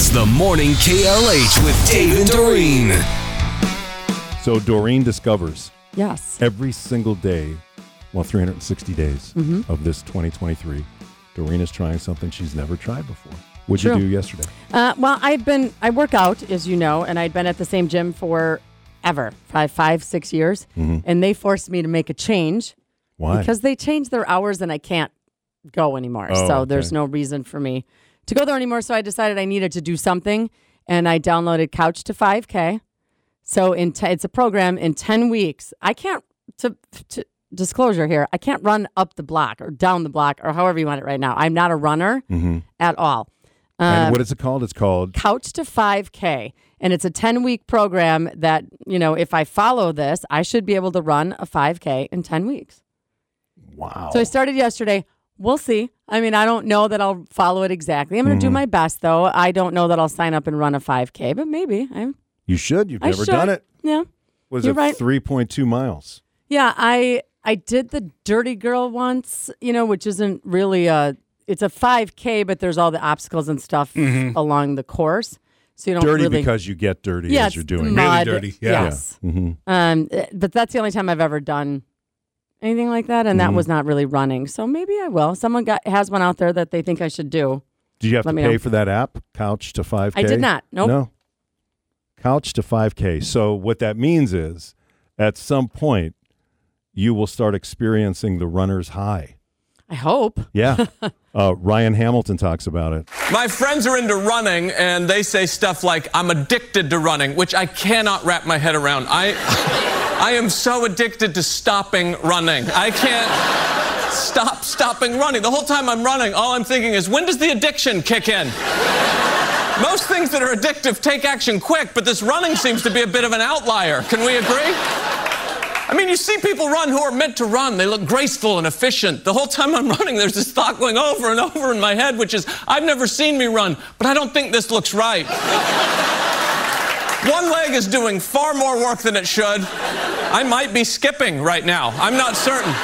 It's the Morning KLH with Dave and Doreen. So Doreen discovers, yes, every single day, well, 360 days of this 2023, Doreen is trying something she's never tried before. What'd you do yesterday? Well, I work out, as you know, and I'd been at the same gym for ever, five, 6 years, and they forced me to make a change. Why? Because they changed their hours and I can't go anymore. There's no reason for me to go there anymore. So I decided I needed to do something, and I downloaded Couch to 5K. So it's a program in 10 weeks. I can't, to disclosure here, I can't run up the block or down the block or however you want it right now. I'm not a runner at all. And what is it called? It's called Couch to 5K. And it's a 10-week program that, you know, if I follow this, I should be able to run a 5K in 10 weeks. Wow. So I started yesterday. We'll see. I mean, I don't know that I'll follow it exactly. I'm going to do my best, though. I don't know that I'll sign up and run a 5K, but maybe. You should. You've never done it. Yeah. Was it 3.2 miles? Yeah. I did the Dirty Girl once, you know, which isn't really it's a 5K, but there's all the obstacles and stuff along the course. So you don't dirty really, because you get dirty as you're doing mud, really dirty. Yeah. Yes. Yeah. But that's the only time I've ever done anything like that, and that was not really running. So maybe I will. Someone has one out there that they think I should do. Do you have to pay for that app, Couch to 5K? I did not. Nope. No. Couch to 5K. So what that means is, at some point, you will start experiencing the runner's high. I hope. Yeah. Ryan Hamilton talks about it. My friends are into running, and they say stuff like, I'm addicted to running, which I cannot wrap my head around. I am so addicted to stopping running. I can't stop stopping running. The whole time I'm running, all I'm thinking is, when does the addiction kick in? Most things that are addictive take action quick, but this running seems to be a bit of an outlier. Can we agree? I mean, you see people run who are meant to run. They look graceful and efficient. The whole time I'm running, there's this thought going over and over in my head, which is, I've never seen me run, but I don't think this looks right. One leg is doing far more work than it should. I might be skipping right now. I'm not certain.